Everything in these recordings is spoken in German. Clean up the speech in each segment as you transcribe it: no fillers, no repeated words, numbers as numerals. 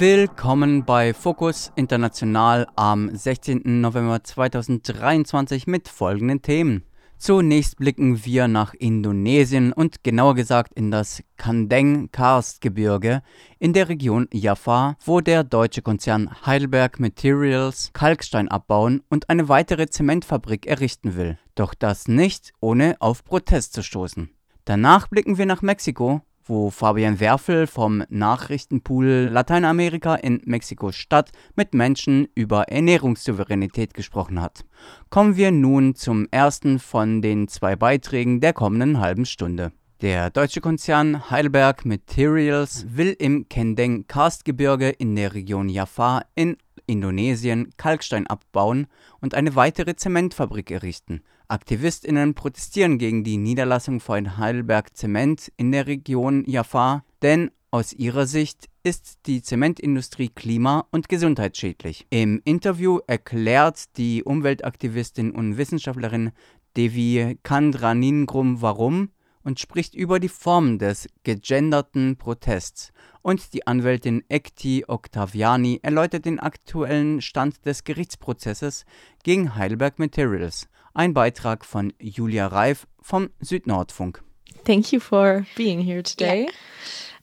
Willkommen bei Focus International am 16. November 2023 mit folgenden Themen. Zunächst blicken wir nach Indonesien und genauer gesagt in das Kendeng Karstgebirge in der Region Java, wo der deutsche Konzern Heidelberg Materials Kalkstein abbauen und eine weitere Zementfabrik errichten will. Doch das nicht, ohne auf Protest zu stoßen. Danach blicken wir nach Mexiko, wo Fabian Werfel vom Nachrichtenpool Lateinamerika in Mexiko-Stadt mit Menschen über Ernährungssouveränität gesprochen hat. Kommen wir nun zum ersten von den zwei Beiträgen der kommenden halben Stunde. Der deutsche Konzern Heidelberg Materials will im Kendeng Karstgebirge in der Region Java in Indonesien Kalkstein abbauen und eine weitere Zementfabrik errichten. AktivistInnen protestieren gegen die Niederlassung von Heidelberg Zement in der Region Java, denn aus ihrer Sicht ist die Zementindustrie klima- und gesundheitsschädlich. Im Interview erklärt die Umweltaktivistin und Wissenschaftlerin Dewi Candraningrum warum und spricht über die Formen des gegenderten Protests. Und die Anwältin Etik Oktaviani erläutert den aktuellen Stand des Gerichtsprozesses gegen Heidelberg Materials. Ein Beitrag von Julia Reif vom Südnordfunk. Thank you for being here today. Yeah.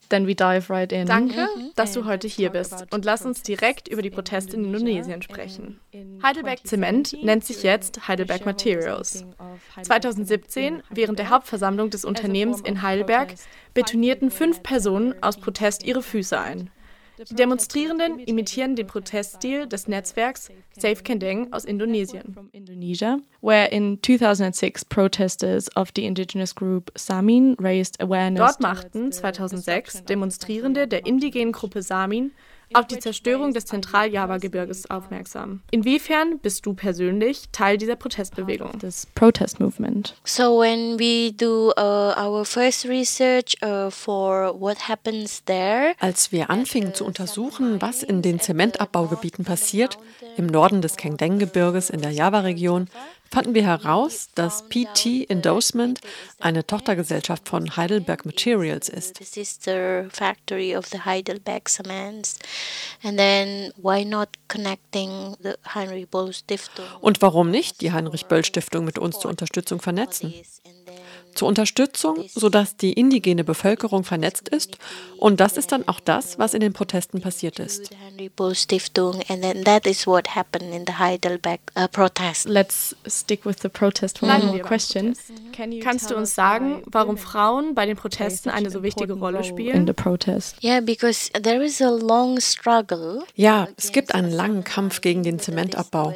Then we dive right in. Danke, dass du heute hier bist und lass uns direkt über die Proteste in Indonesien sprechen. Heidelberg Zement nennt sich jetzt Heidelberg Materials. 2017, während der Hauptversammlung des Unternehmens in Heidelberg, betonierten 5 Personen aus Protest ihre Füße ein. Die Demonstrierenden imitieren den Proteststil des Netzwerks Save Kendeng aus Indonesien, where in 2006 protesters of the indigenous group Samin raised awareness. Dort machten 2006 Demonstrierende der indigenen Gruppe Samin auf die Zerstörung des Zentral-Java-Gebirges aufmerksam. Inwiefern bist du persönlich Teil dieser Protestbewegung? This protest movement. So when we do our first research for what happens there. Als wir anfingen zu untersuchen, was in den Zementabbaugebieten passiert, im Norden des Kendeng-Gebirges in der Java-Region, fanden wir heraus, dass PT Indosment eine Tochtergesellschaft von Heidelberg Materials ist. Und warum nicht die Heinrich-Böll-Stiftung mit uns zur Unterstützung vernetzen? Zur Unterstützung, sodass die indigene Bevölkerung vernetzt ist. Und das ist dann auch das, was in den Protesten passiert ist. Let's stick with the protest one more question. Kannst du uns sagen, warum Frauen bei den Protesten eine so wichtige Rolle spielen? In the protest. Yeah, because there is a long struggle. Ja, es gibt einen langen Kampf gegen den Zementabbau.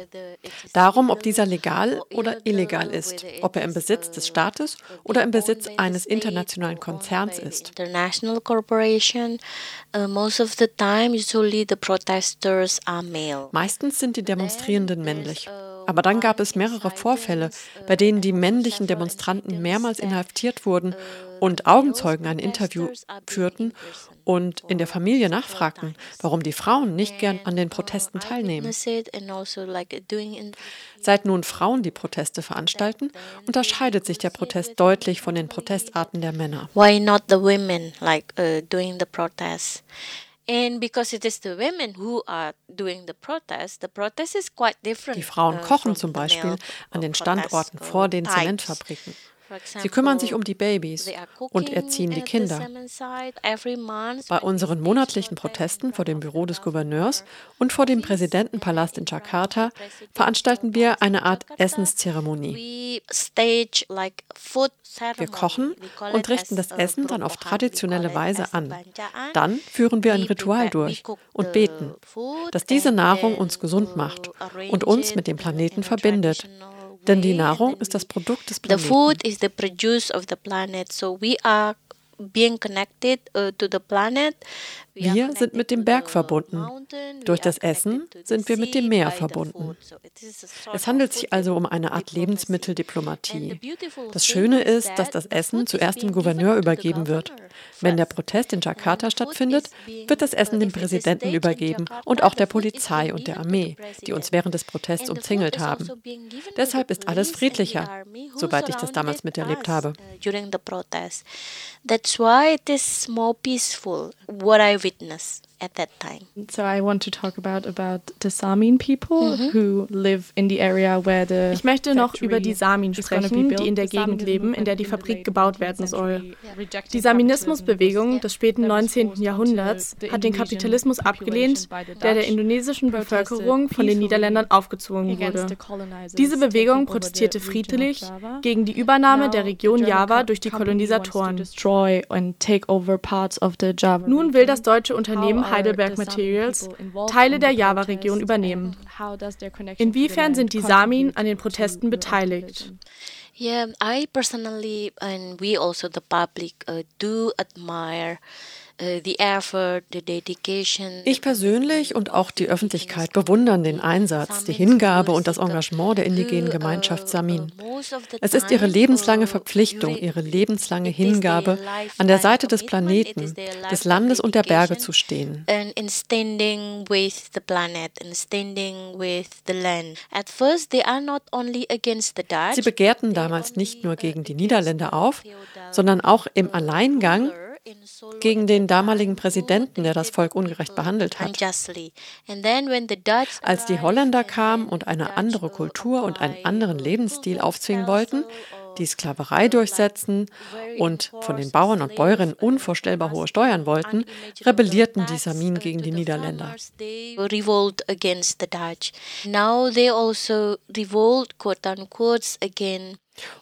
Darum, ob dieser legal oder illegal ist, ob er im Besitz des Staates oder im Besitz eines internationalen Konzerns ist. Meistens sind die Demonstrierenden männlich. Aber dann gab es mehrere Vorfälle, bei denen die männlichen Demonstranten mehrmals inhaftiert wurden und Augenzeugen ein Interview führten und in der Familie nachfragten, warum die Frauen nicht gern an den Protesten teilnehmen. Seit nun Frauen die Proteste veranstalten, unterscheidet sich der Protest deutlich von den Protestarten der Männer. Why not the women like doing the protests? And because it is the women who are doing the protest is quite different. Die Frauen kochen zum Beispiel an den Standorten vor den Zementfabriken. Sie kümmern sich um die Babys und erziehen die Kinder. Bei unseren monatlichen Protesten vor dem Büro des Gouverneurs und vor dem Präsidentenpalast in Jakarta veranstalten wir eine Art Essenszeremonie. Wir kochen und richten das Essen dann auf traditionelle Weise an. Dann führen wir ein Ritual durch und beten, dass diese Nahrung uns gesund macht und uns mit dem Planeten verbindet. Denn die Nahrung ist das Produkt des Planeten. The food is the produce of the planet, so we are being connected to the planet. Wir sind mit dem Berg verbunden. Durch das Essen sind wir mit dem Meer verbunden. Es handelt sich also um eine Art Lebensmitteldiplomatie. Das Schöne ist, dass das Essen zuerst dem Gouverneur übergeben wird. Wenn der Protest in Jakarta stattfindet, wird das Essen dem Präsidenten übergeben und auch der Polizei und der Armee, die uns während des Protests umzingelt haben. Deshalb ist alles friedlicher, soweit ich das damals miterlebt habe. That's why it is more peaceful. What I witness at that time. So I want to talk about the Samin people who live in the area where the Ich möchte noch über die Samin sprechen, die in der Gegend leben, in der die Fabrik gebaut werden soll. Die Saminismusbewegung des späten 19. Jahrhunderts hat den Kapitalismus abgelehnt, der der indonesischen Bevölkerung von den Niederländern aufgezwungen wurde. Diese Bewegung protestierte friedlich gegen die Übernahme der Region Java durch die Kolonisatoren. Nun will das deutsche Unternehmen Heidelberg Materials Teile der Java-Region übernehmen. Inwiefern sind die Samin an den Protesten beteiligt? Yeah, I personally and we also the public do admire the effort, the dedication. Ich persönlich und auch die Öffentlichkeit bewundern den Einsatz, die Hingabe und das Engagement der indigenen Gemeinschaft Samin. Es ist ihre lebenslange Verpflichtung, ihre lebenslange Hingabe, an der Seite des Planeten, des Landes und der Berge zu stehen. In standing with the planet and standing with the land. At first they are not only against the Dutch. Sie begehrten damals nicht nur gegen die Niederländer auf, sondern auch im Alleingang gegen den damaligen Präsidenten, der das Volk ungerecht behandelt hat. Als die Holländer kamen und eine andere Kultur und einen anderen Lebensstil aufzwingen wollten, die Sklaverei durchsetzen und von den Bauern und Bäuerinnen unvorstellbar hohe Steuern wollten, rebellierten die Samin gegen die Niederländer.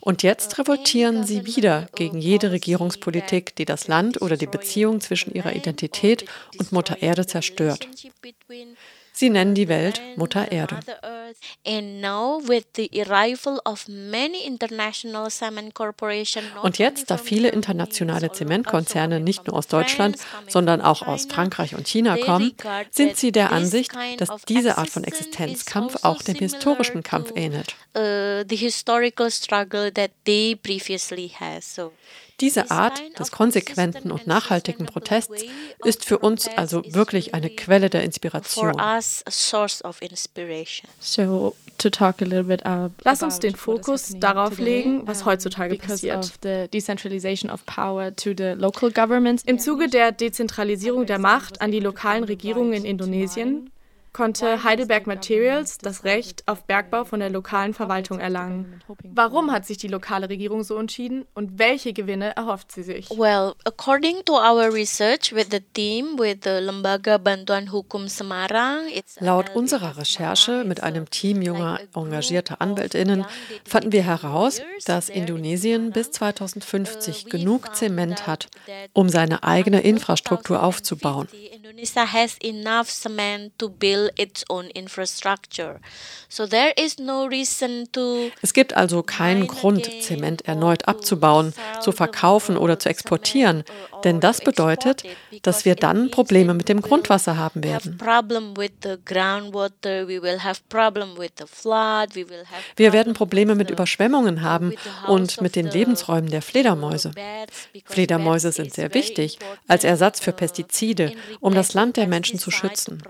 Und jetzt revoltieren sie wieder gegen jede Regierungspolitik, die das Land oder die Beziehung zwischen ihrer Identität und Mutter Erde zerstört. Sie nennen die Welt Mutter Erde. Und jetzt, da viele internationale Zementkonzerne nicht nur aus Deutschland, sondern auch aus Frankreich und China kommen, sind sie der Ansicht, dass diese Art von Existenzkampf auch dem historischen Kampf ähnelt. Diese Art des konsequenten und nachhaltigen Protests ist für uns also wirklich eine Quelle der Inspiration. Lass uns den Fokus darauf legen, was heutzutage passiert. Im Zuge der Dezentralisierung der Macht an die lokalen Regierungen in Indonesien konnte Heidelberg Materials das Recht auf Bergbau von der lokalen Verwaltung erlangen. Warum hat sich die lokale Regierung so entschieden und welche Gewinne erhofft sie sich? Well, according to our research with the team with the Lembaga Bantuan Hukum Semarang, laut unserer Recherche mit einem Team junger, engagierter AnwältInnen fanden wir heraus, dass Indonesien bis 2050 genug Zement hat, um seine eigene Infrastruktur aufzubauen. Indonesia has enough cement to build its own infrastructure. So there is no reason to Es gibt also keinen Grund, Zement erneut abzubauen, zu verkaufen oder zu exportieren, denn das bedeutet, dass wir dann Probleme mit dem Grundwasser haben werden. Wir werden Probleme mit Überschwemmungen haben und mit den Lebensräumen der Fledermäuse. Fledermäuse sind sehr wichtig als Ersatz für Pestizide, um das Land der Menschen zu schützen.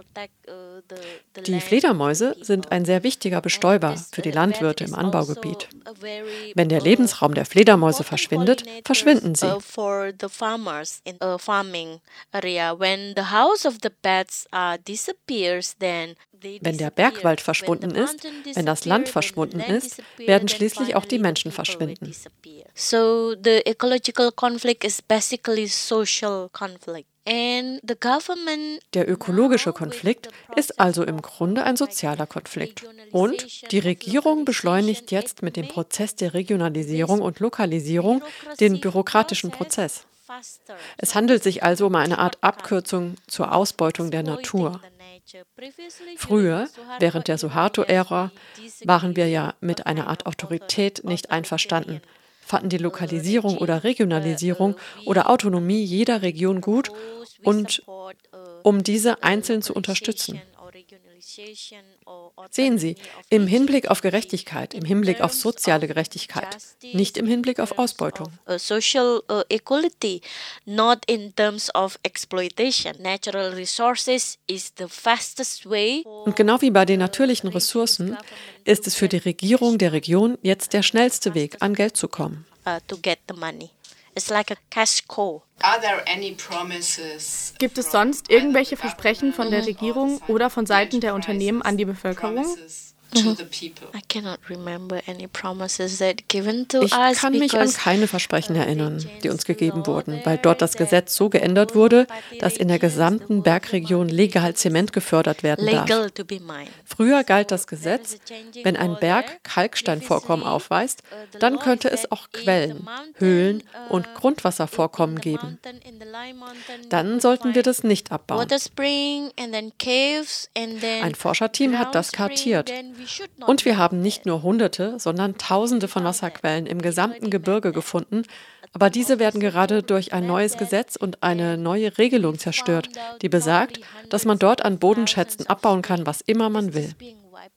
Die Fledermäuse sind ein sehr wichtiger Bestäuber für die Landwirte im Anbaugebiet. Wenn der Lebensraum der Fledermäuse verschwindet, verschwinden sie. Wenn der Bergwald verschwunden ist, wenn das Land verschwunden ist, werden schließlich auch die Menschen verschwinden. So the ecological conflict is basically social conflict. Der ökologische Konflikt ist also im Grunde ein sozialer Konflikt. Und die Regierung beschleunigt jetzt mit dem Prozess der Regionalisierung und Lokalisierung den bürokratischen Prozess. Es handelt sich also um eine Art Abkürzung zur Ausbeutung der Natur. Früher, während der Suharto-Ära, waren wir ja mit einer Art Autorität nicht einverstanden, fanden die Lokalisierung oder Regionalisierung oder Autonomie jeder Region gut und um diese einzeln zu unterstützen. Sehen Sie, im Hinblick auf Gerechtigkeit, im Hinblick auf soziale Gerechtigkeit, nicht im Hinblick auf Ausbeutung. Social equality, not in terms of exploitation. Natural resources is the fastest way. Und genau wie bei den natürlichen Ressourcen ist es für die Regierung der Region jetzt der schnellste Weg, an Geld zu kommen. To get the money. It's like a cash cow. Gibt es sonst irgendwelche Versprechen von der Regierung oder von Seiten der Unternehmen an die Bevölkerung? Ich kann mich an keine Versprechen erinnern, die uns gegeben wurden, weil dort das Gesetz so geändert wurde, dass in der gesamten Bergregion legal Zement gefördert werden darf. Früher galt das Gesetz, wenn ein Berg Kalksteinvorkommen aufweist, dann könnte es auch Quellen, Höhlen und Grundwasservorkommen geben. Dann sollten wir das nicht abbauen. Ein Forscherteam hat das kartiert. Und wir haben nicht nur Hunderte, sondern Tausende von Wasserquellen im gesamten Gebirge gefunden, aber diese werden gerade durch ein neues Gesetz und eine neue Regelung zerstört, die besagt, dass man dort an Bodenschätzen abbauen kann, was immer man will.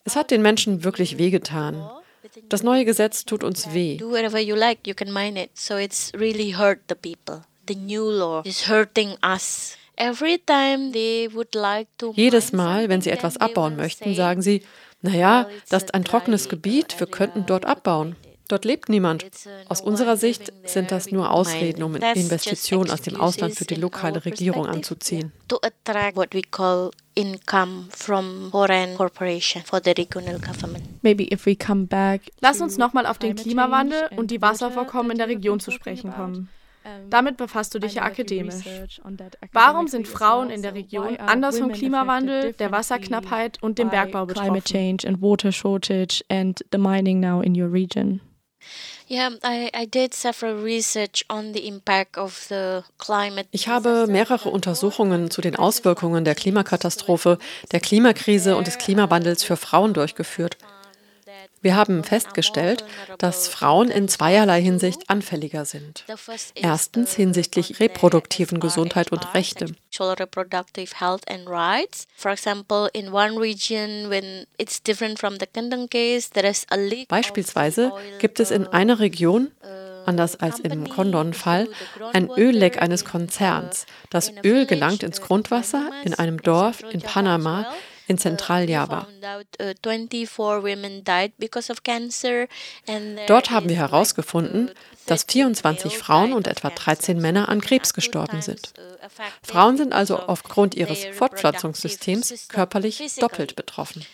Es hat den Menschen wirklich wehgetan. Das neue Gesetz tut uns weh. Jedes Mal, wenn sie etwas abbauen möchten, sagen sie, naja, das ist ein trockenes Gebiet, wir könnten dort abbauen. Dort lebt niemand. Aus unserer Sicht sind das nur Ausreden, um Investitionen aus dem Ausland für die lokale Regierung anzuziehen. Lass uns nochmal auf den Klimawandel und die Wasservorkommen in der Region zu sprechen kommen. Damit befasst du dich ja akademisch. Warum sind Frauen in der Region anders vom Klimawandel, der Wasserknappheit und dem Bergbau betroffen? Ich habe mehrere Untersuchungen zu den Auswirkungen der Klimakatastrophe, der Klimakrise und des Klimawandels für Frauen durchgeführt. Wir haben festgestellt, dass Frauen in zweierlei Hinsicht anfälliger sind. Erstens hinsichtlich reproduktiven Gesundheit und Rechte. Beispielsweise gibt es in einer Region, anders als im Condon-Fall, ein Ölleck eines Konzerns. Das Öl gelangt ins Grundwasser in einem Dorf in Panama, in Zentraljava. Dort haben wir herausgefunden, dass 24 Frauen und etwa 13 Männer an Krebs gestorben sind. Frauen sind also aufgrund ihres Fortpflanzungssystems körperlich doppelt betroffen.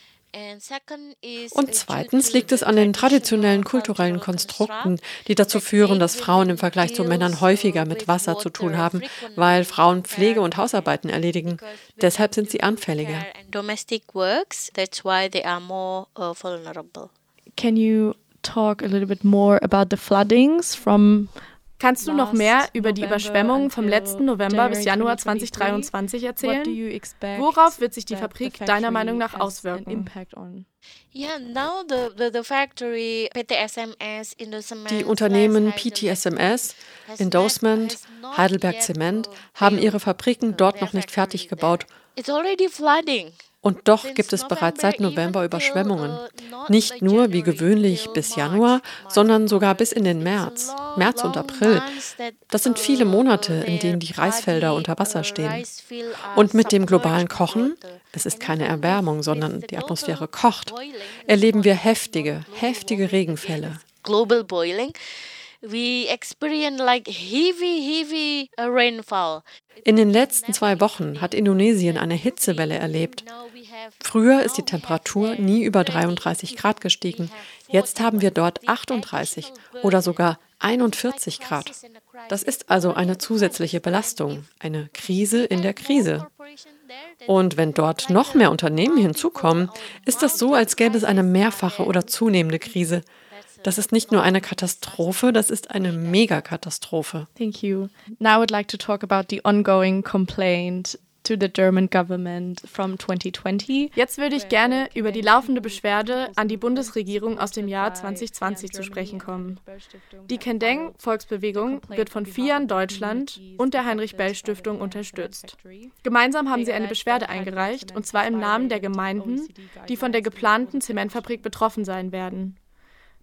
Und zweitens liegt es an den traditionellen kulturellen Konstrukten, die dazu führen, dass Frauen im Vergleich zu Männern häufiger mit Wasser zu tun haben, weil Frauen Pflege und Hausarbeiten erledigen. Deshalb sind sie anfälliger. Kannst du noch mehr über die Überschwemmungen vom letzten November bis Januar 2023 erzählen? Worauf wird sich die Fabrik deiner Meinung nach auswirken? Die Unternehmen PT Indosment, Heidelberg Zement haben ihre Fabriken dort noch nicht fertig gebaut. Und doch gibt es bereits seit November Überschwemmungen. Nicht nur wie gewöhnlich bis Januar, sondern sogar bis in den März und April. Das sind viele Monate, in denen die Reisfelder unter Wasser stehen. Und mit dem globalen Kochen, es ist keine Erwärmung, sondern die Atmosphäre kocht, erleben wir heftige Regenfälle. Global boiling. We experience like heavy rainfall. In den letzten 2 Wochen hat Indonesien eine Hitzewelle erlebt. Früher ist die Temperatur nie über 33 Grad gestiegen. Jetzt haben wir dort 38 oder sogar 41 Grad. Das ist also eine zusätzliche Belastung, eine Krise in der Krise. Und wenn dort noch mehr Unternehmen hinzukommen, ist das so, als gäbe es eine mehrfache oder zunehmende Krise. Das ist nicht nur eine Katastrophe, das ist eine Megakatastrophe. Thank you. Now I would like to talk about the ongoing complaint to the German government from 2020. Jetzt würde ich gerne über die laufende Beschwerde an die Bundesregierung aus dem Jahr 2020 zu sprechen kommen. Die Kendeng Volksbewegung wird von Fian Deutschland und der Heinrich-Böll-Stiftung unterstützt. Gemeinsam haben sie eine Beschwerde eingereicht, und zwar im Namen der Gemeinden, die von der geplanten Zementfabrik betroffen sein werden.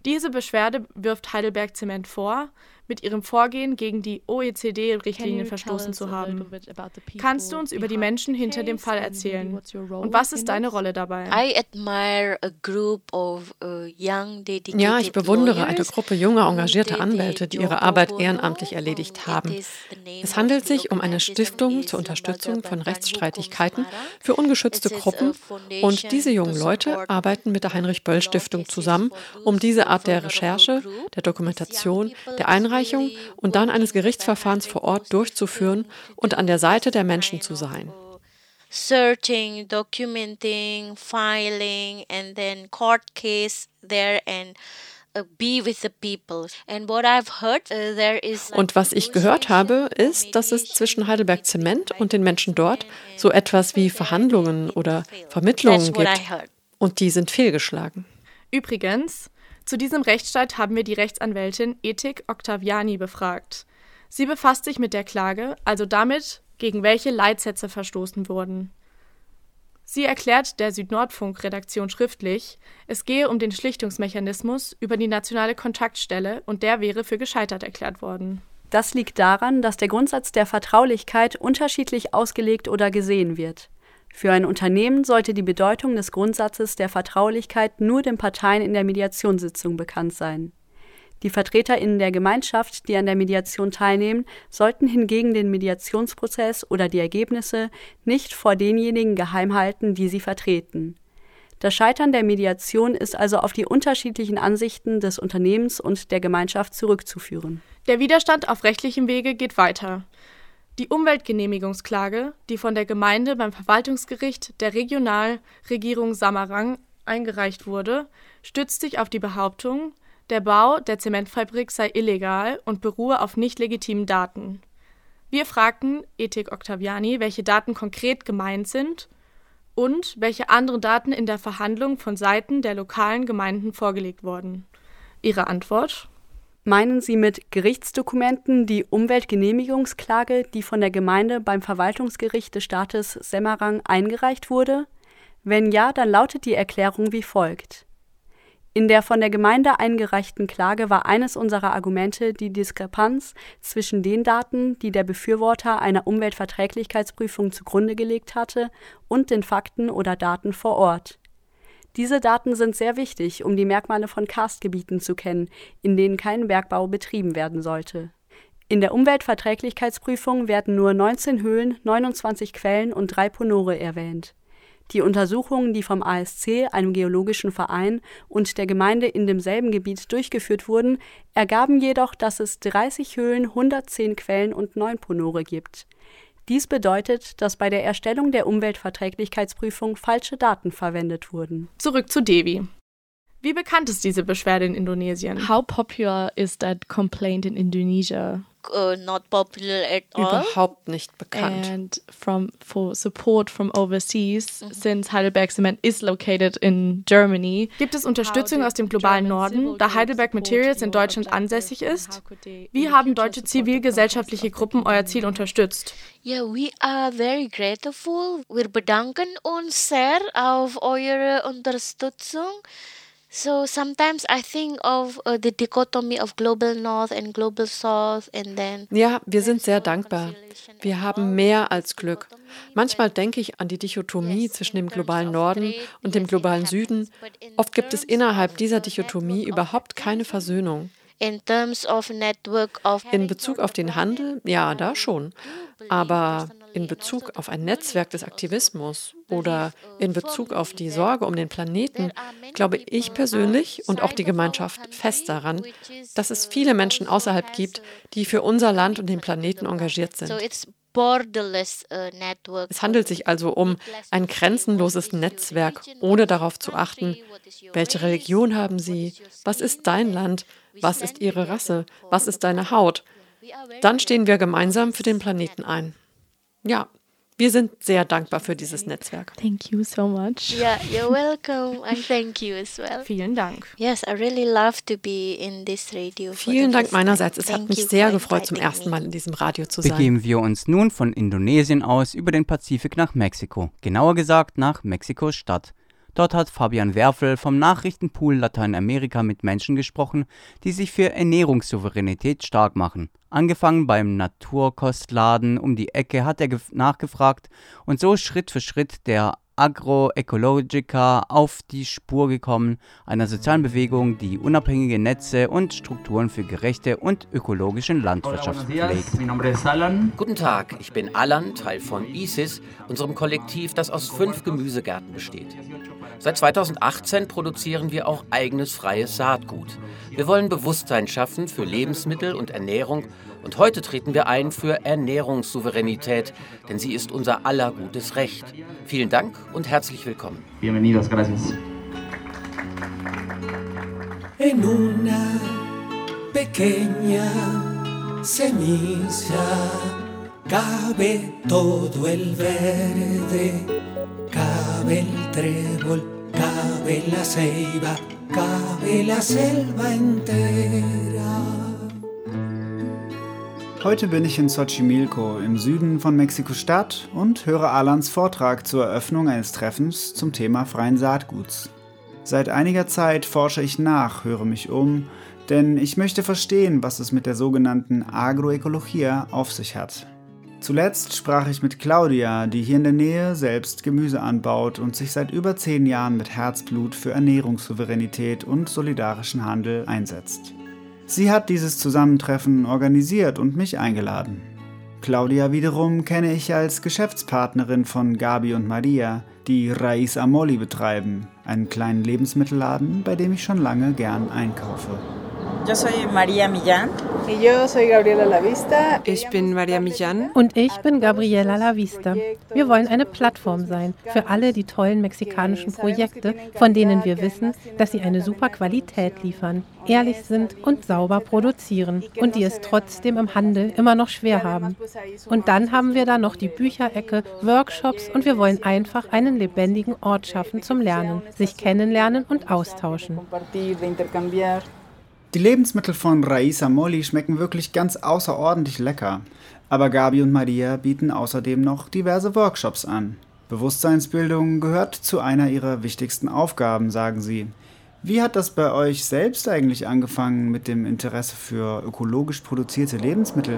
Diese Beschwerde wirft Heidelberg Zement vor, mit ihrem Vorgehen gegen die OECD-Richtlinien verstoßen zu haben. Kannst du uns über die Menschen hinter dem Fall erzählen? Und was ist deine Rolle dabei? Ja, ich bewundere eine Gruppe junger, engagierter Anwälte, die ihre Arbeit ehrenamtlich erledigt haben. Es handelt sich um eine Stiftung zur Unterstützung von Rechtsstreitigkeiten für ungeschützte Gruppen, und diese jungen Leute arbeiten mit der Heinrich-Böll-Stiftung zusammen, um diese Art der Recherche, der Dokumentation, der Einreichung und dann eines Gerichtsverfahrens vor Ort durchzuführen und an der Seite der Menschen zu sein. Searching, documenting, filing and then court case there and be with the people. And what I've heard, there is und was ich gehört habe, ist, dass es zwischen Heidelberg Zement und den Menschen dort so etwas wie Verhandlungen oder Vermittlungen gibt. Und die sind fehlgeschlagen. Übrigens, zu diesem Rechtsstreit haben wir die Rechtsanwältin Etik Oktaviani befragt. Sie befasst sich mit der Klage, also damit, gegen welche Leitsätze verstoßen wurden. Sie erklärt der Südnordfunk-Redaktion schriftlich, es gehe um den Schlichtungsmechanismus über die nationale Kontaktstelle und der wäre für gescheitert erklärt worden. Das liegt daran, dass der Grundsatz der Vertraulichkeit unterschiedlich ausgelegt oder gesehen wird. Für ein Unternehmen sollte die Bedeutung des Grundsatzes der Vertraulichkeit nur den Parteien in der Mediationssitzung bekannt sein. Die VertreterInnen der Gemeinschaft, die an der Mediation teilnehmen, sollten hingegen den Mediationsprozess oder die Ergebnisse nicht vor denjenigen geheim halten, die sie vertreten. Das Scheitern der Mediation ist also auf die unterschiedlichen Ansichten des Unternehmens und der Gemeinschaft zurückzuführen. Der Widerstand auf rechtlichem Wege geht weiter. Die Umweltgenehmigungsklage, die von der Gemeinde beim Verwaltungsgericht der Regionalregierung Semarang eingereicht wurde, stützt sich auf die Behauptung, der Bau der Zementfabrik sei illegal und beruhe auf nicht legitimen Daten. Wir fragten Etik Oktaviani, welche Daten konkret gemeint sind und welche anderen Daten in der Verhandlung von Seiten der lokalen Gemeinden vorgelegt wurden. Ihre Antwort? Meinen Sie mit Gerichtsdokumenten die Umweltgenehmigungsklage, die von der Gemeinde beim Verwaltungsgericht des Staates Semarang eingereicht wurde? Wenn ja, dann lautet die Erklärung wie folgt. In der von der Gemeinde eingereichten Klage war eines unserer Argumente die Diskrepanz zwischen den Daten, die der Befürworter einer Umweltverträglichkeitsprüfung zugrunde gelegt hatte, und den Fakten oder Daten vor Ort. Diese Daten sind sehr wichtig, um die Merkmale von Karstgebieten zu kennen, in denen kein Bergbau betrieben werden sollte. In der Umweltverträglichkeitsprüfung werden nur 19 Höhlen, 29 Quellen und 3 Ponore erwähnt. Die Untersuchungen, die vom ASC, einem geologischen Verein, und der Gemeinde in demselben Gebiet durchgeführt wurden, ergaben jedoch, dass es 30 Höhlen, 110 Quellen und 9 Ponore gibt. Dies bedeutet, dass bei der Erstellung der Umweltverträglichkeitsprüfung falsche Daten verwendet wurden. Zurück zu Dewi. Wie bekannt ist diese Beschwerde in Indonesien? How popular is that complaint in Indonesia? Not popular at all. Überhaupt nicht bekannt. And for support from overseas, since Heidelberg Cement is located in Germany. Gibt es Unterstützung aus dem globalen Norden, da Heidelberg Materials in Deutschland ansässig ist? Wie haben deutsche zivilgesellschaftliche Gruppen euer Ziel unterstützt? Yeah, we are very grateful. Wir bedanken uns sehr auf eure Unterstützung. So sometimes I think of the dichotomy of global north and global south and then. Ja, wir sind sehr dankbar. Wir haben mehr als Glück. Manchmal denke ich an die Dichotomie zwischen dem globalen Norden und dem globalen Süden. Oft gibt es innerhalb dieser Dichotomie überhaupt keine Versöhnung. In Bezug auf den Handel, ja, da schon. Aber in Bezug auf ein Netzwerk des Aktivismus oder in Bezug auf die Sorge um den Planeten, glaube ich persönlich und auch die Gemeinschaft fest daran, dass es viele Menschen außerhalb gibt, die für unser Land und den Planeten engagiert sind. Es handelt sich also um ein grenzenloses Netzwerk, ohne darauf zu achten, welche Religion haben sie, was ist dein Land, was ist ihre Rasse, was ist deine Haut. Dann stehen wir gemeinsam für den Planeten ein. Ja, wir sind sehr dankbar für dieses Netzwerk. Thank you so much. Yeah, you're welcome and thank you as well. Vielen Dank. Yes, I really love to be in this radio. Vielen Dank meinerseits. Es hat mich sehr gefreut, zum ersten Mal in diesem Radio zu sein. Begeben wir uns nun von Indonesien aus über den Pazifik nach Mexiko, genauer gesagt nach Mexiko-Stadt. Dort hat Fabian Werfel vom Nachrichtenpool Lateinamerika mit Menschen gesprochen, die sich für Ernährungssouveränität stark machen. Angefangen beim Naturkostladen um die Ecke hat er nachgefragt und so Schritt für Schritt der Agroökologia auf die Spur gekommen, einer sozialen Bewegung, die unabhängige Netze und Strukturen für gerechte und ökologische Landwirtschaft pflegt. Guten Tag, ich bin Alan, Teil von ISIS, unserem Kollektiv, das aus 5 Gemüsegärten besteht. Seit 2018 produzieren wir auch eigenes freies Saatgut. Wir wollen Bewusstsein schaffen für Lebensmittel und Ernährung und heute treten wir ein für Ernährungssouveränität, denn sie ist unser aller gutes Recht. Vielen Dank und herzlich willkommen. Bienvenidos, gracias. En una pequeña semilla cabe todo el verde. Cabe el trébol, cabe la ceiba, cabe la selva entera. Heute bin ich in Xochimilco im Süden von Mexiko-Stadt und höre Alans Vortrag zur Eröffnung eines Treffens zum Thema freien Saatguts. Seit einiger Zeit forsche ich nach, höre mich um, denn ich möchte verstehen, was es mit der sogenannten Agroökologia auf sich hat. Zuletzt sprach ich mit Claudia, die hier in der Nähe selbst Gemüse anbaut und sich seit über 10 Jahren mit Herzblut für Ernährungssouveränität und solidarischen Handel einsetzt. Sie hat dieses Zusammentreffen organisiert und mich eingeladen. Claudia wiederum kenne ich als Geschäftspartnerin von Gabi und Maria, die Raiz Amoli betreiben, einen kleinen Lebensmittelladen, bei dem ich schon lange gern einkaufe. Yo soy Maria Millán. Y yo soy Gabriela La Vista. Ich bin Maria Millán. Und ich bin Gabriela La Vista. Wir wollen eine Plattform sein für alle die tollen mexikanischen Projekte, von denen wir wissen, dass sie eine super Qualität liefern, ehrlich sind und sauber produzieren und die es trotzdem im Handel immer noch schwer haben. Und dann haben wir da noch die Bücherecke, Workshops und wir wollen einfach einen lebendigen Ort schaffen zum Lernen, sich kennenlernen und austauschen. Die Lebensmittel von Raiz Amoli schmecken wirklich ganz außerordentlich lecker. Aber Gabi und Maria bieten außerdem noch diverse Workshops an. Bewusstseinsbildung gehört zu einer ihrer wichtigsten Aufgaben, sagen sie. Wie hat das bei euch selbst eigentlich angefangen mit dem Interesse für ökologisch produzierte Lebensmittel?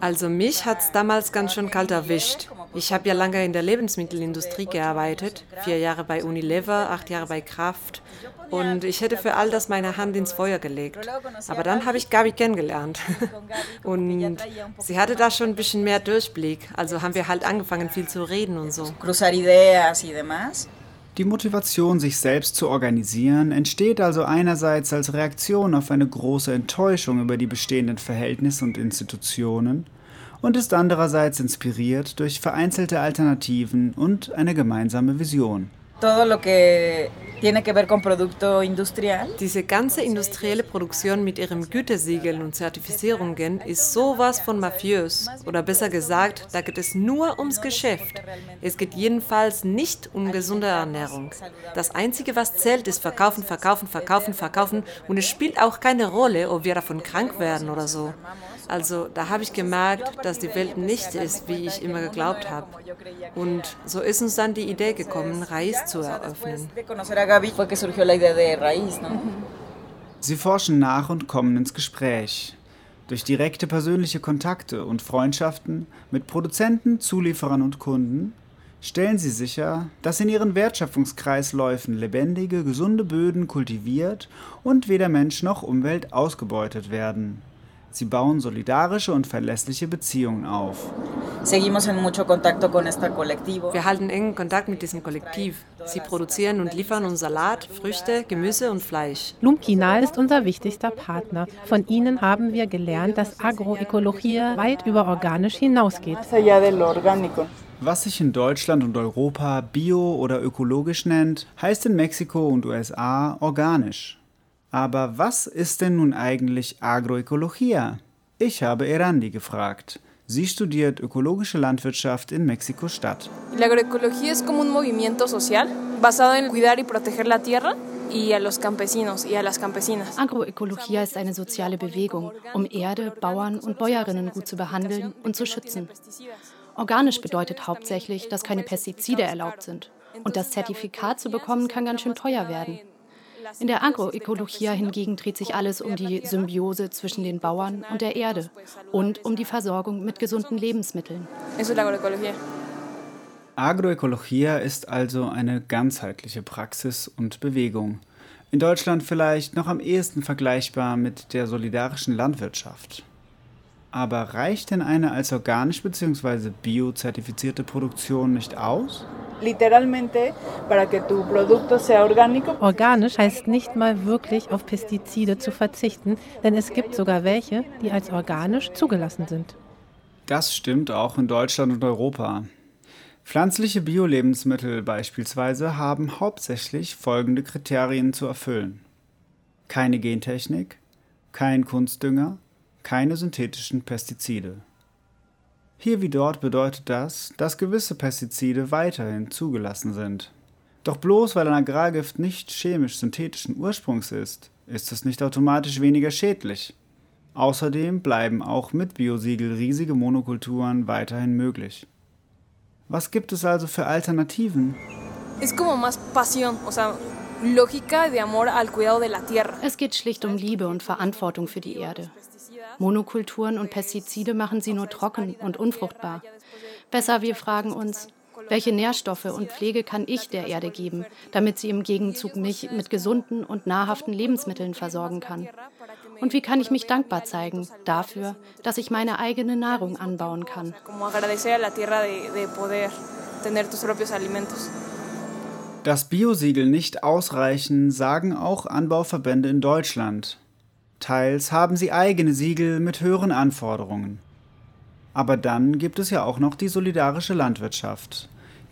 Also mich hat es damals ganz schön kalt erwischt. Ich habe ja lange in der Lebensmittelindustrie gearbeitet, 4 Jahre bei Unilever, 8 Jahre bei Kraft und ich hätte für all das meine Hand ins Feuer gelegt. Aber dann habe ich Gabi kennengelernt und sie hatte da schon ein bisschen mehr Durchblick, also haben wir halt angefangen viel zu reden und so. Die Motivation, sich selbst zu organisieren, entsteht also einerseits als Reaktion auf eine große Enttäuschung über die bestehenden Verhältnisse und Institutionen, und ist andererseits inspiriert durch vereinzelte Alternativen und eine gemeinsame Vision. Diese ganze industrielle Produktion mit ihren Gütesiegeln und Zertifizierungen ist sowas von mafiös. Oder besser gesagt, da geht es nur ums Geschäft. Es geht jedenfalls nicht um gesunde Ernährung. Das Einzige, was zählt, ist verkaufen, verkaufen, verkaufen, verkaufen. Und es spielt auch keine Rolle, ob wir davon krank werden oder so. Also da habe ich gemerkt, dass die Welt nicht ist, wie ich immer geglaubt habe. Und so ist uns dann die Idee gekommen, Raiz zu eröffnen. Sie forschen nach und kommen ins Gespräch. Durch direkte persönliche Kontakte und Freundschaften mit Produzenten, Zulieferern und Kunden stellen sie sicher, dass in ihren Wertschöpfungskreisläufen lebendige, gesunde Böden kultiviert und weder Mensch noch Umwelt ausgebeutet werden. Sie bauen solidarische und verlässliche Beziehungen auf. Wir halten engen Kontakt mit diesem Kollektiv. Sie produzieren und liefern uns Salat, Früchte, Gemüse und Fleisch. Lumkina ist unser wichtigster Partner. Von ihnen haben wir gelernt, dass Agroökologie weit über organisch hinausgeht. Was sich in Deutschland und Europa bio oder ökologisch nennt, heißt in Mexiko und USA organisch. Aber was ist denn nun eigentlich Agroökologia? Ich habe Erandi gefragt. Sie studiert ökologische Landwirtschaft in Mexiko-Stadt. Die Agroökologie ist como un movimiento social, basado en cuidar y proteger la tierra. Agroökologie ist eine soziale Bewegung, um Erde, Bauern und Bäuerinnen gut zu behandeln und zu schützen. Organisch bedeutet hauptsächlich, dass keine Pestizide erlaubt sind. Und das Zertifikat zu bekommen, kann ganz schön teuer werden. In der Agroökologie hingegen dreht sich alles um die Symbiose zwischen den Bauern und der Erde und um die Versorgung mit gesunden Lebensmitteln. Agroökologie ist also eine ganzheitliche Praxis und Bewegung. In Deutschland vielleicht noch am ehesten vergleichbar mit der solidarischen Landwirtschaft. Aber reicht denn eine als organisch bzw. biozertifizierte Produktion nicht aus? Organisch heißt nicht mal wirklich auf Pestizide zu verzichten, denn es gibt sogar welche, die als organisch zugelassen sind. Das stimmt auch in Deutschland und Europa. Pflanzliche Bio-Lebensmittel beispielsweise haben hauptsächlich folgende Kriterien zu erfüllen: keine Gentechnik, kein Kunstdünger, keine synthetischen Pestizide. Hier wie dort bedeutet das, dass gewisse Pestizide weiterhin zugelassen sind. Doch bloß weil ein Agrargift nicht chemisch-synthetischen Ursprungs ist, ist es nicht automatisch weniger schädlich. Außerdem bleiben auch mit Biosiegel riesige Monokulturen weiterhin möglich. Was gibt es also für Alternativen? Es geht schlicht um Liebe und Verantwortung für die Erde. Monokulturen und Pestizide machen sie nur trocken und unfruchtbar. Besser, wir fragen uns, welche Nährstoffe und Pflege kann ich der Erde geben, damit sie im Gegenzug mich mit gesunden und nahrhaften Lebensmitteln versorgen kann? Und wie kann ich mich dankbar zeigen dafür, dass ich meine eigene Nahrung anbauen kann? Dass Biosiegel nicht ausreichen, sagen auch Anbauverbände in Deutschland. Teils haben sie eigene Siegel mit höheren Anforderungen. Aber dann gibt es ja auch noch die solidarische Landwirtschaft.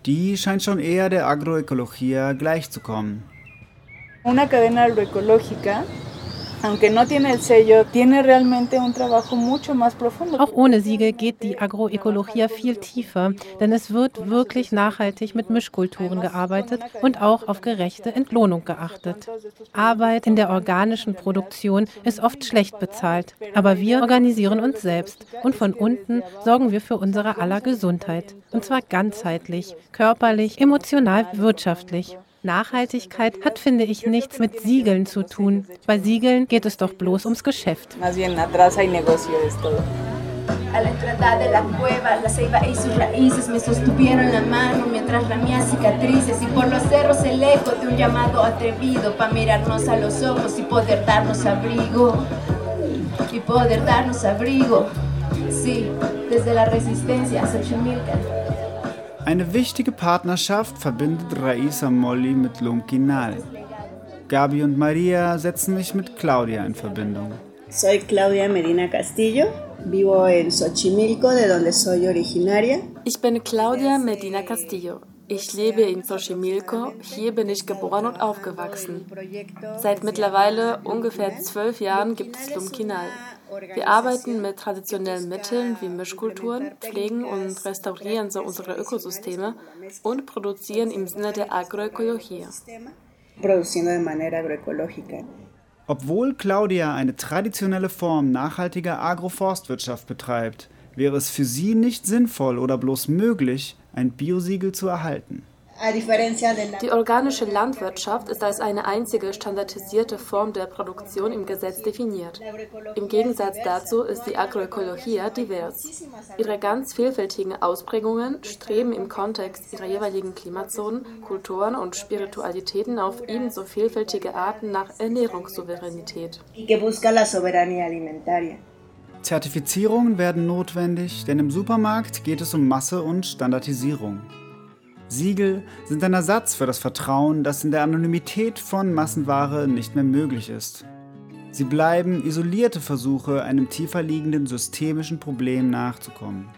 Die scheint schon eher der Agroökologie gleichzukommen. Eine Kette agroökologica, aunque no tiene el sello, tiene realmente un trabajo mucho más profundo. Auch ohne Siegel geht die Agroökologie viel tiefer, denn es wird wirklich nachhaltig mit Mischkulturen gearbeitet und auch auf gerechte Entlohnung geachtet. Arbeit in der organischen Produktion ist oft schlecht bezahlt, aber wir organisieren uns selbst und von unten sorgen wir für unsere aller Gesundheit. Und zwar ganzheitlich, körperlich, emotional, wirtschaftlich. Nachhaltigkeit hat, finde ich, nichts mit Siegeln zu tun. Bei Siegeln geht es doch bloß ums Geschäft. Eine wichtige Partnerschaft verbindet Raiz Amoli mit Lumkina. Gabi und Maria setzen mich mit Claudia in Verbindung. Soy Claudia Medina Castillo, vivo en Xochimilco, de donde soy originaria. Ich bin Claudia Medina Castillo. Ich lebe in Xochimilco, hier bin ich geboren und aufgewachsen. Seit mittlerweile ungefähr 12 Jahren gibt es Lumkina. Wir arbeiten mit traditionellen Mitteln wie Mischkulturen, pflegen und restaurieren so unsere Ökosysteme und produzieren im Sinne der Agroökologie. Obwohl Claudia eine traditionelle Form nachhaltiger Agroforstwirtschaft betreibt, wäre es für sie nicht sinnvoll oder bloß möglich, ein Biosiegel zu erhalten. Die organische Landwirtschaft ist als eine einzige standardisierte Form der Produktion im Gesetz definiert. Im Gegensatz dazu ist die Agroökologie divers. Ihre ganz vielfältigen Ausprägungen streben im Kontext ihrer jeweiligen Klimazonen, Kulturen und Spiritualitäten auf ebenso vielfältige Arten nach Ernährungssouveränität. Zertifizierungen werden notwendig, denn im Supermarkt geht es um Masse und Standardisierung. Siegel sind ein Ersatz für das Vertrauen, das in der Anonymität von Massenware nicht mehr möglich ist. Sie bleiben isolierte Versuche, einem tiefer liegenden systemischen Problem nachzukommen.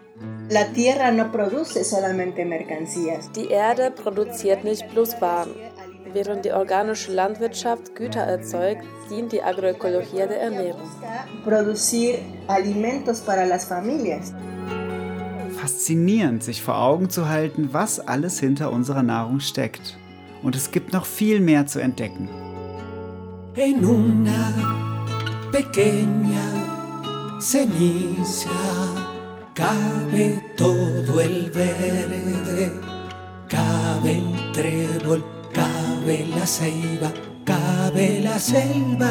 Die Erde produziert nicht bloß Waren. Während die organische Landwirtschaft Güter erzeugt, dient die Agroökologie der Ernährung. Faszinierend, sich vor Augen zu halten, was alles hinter unserer Nahrung steckt. Und es gibt noch viel mehr zu entdecken. En una pequeña ceniza cabe todo el verde. Cabe el trébol, cabe la selva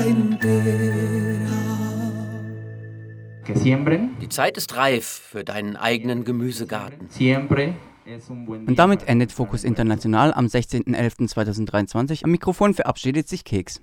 entera. Die Zeit ist reif für deinen eigenen Gemüsegarten. Und damit endet Focus International am 16.11.2023. Am Mikrofon verabschiedet sich Keks.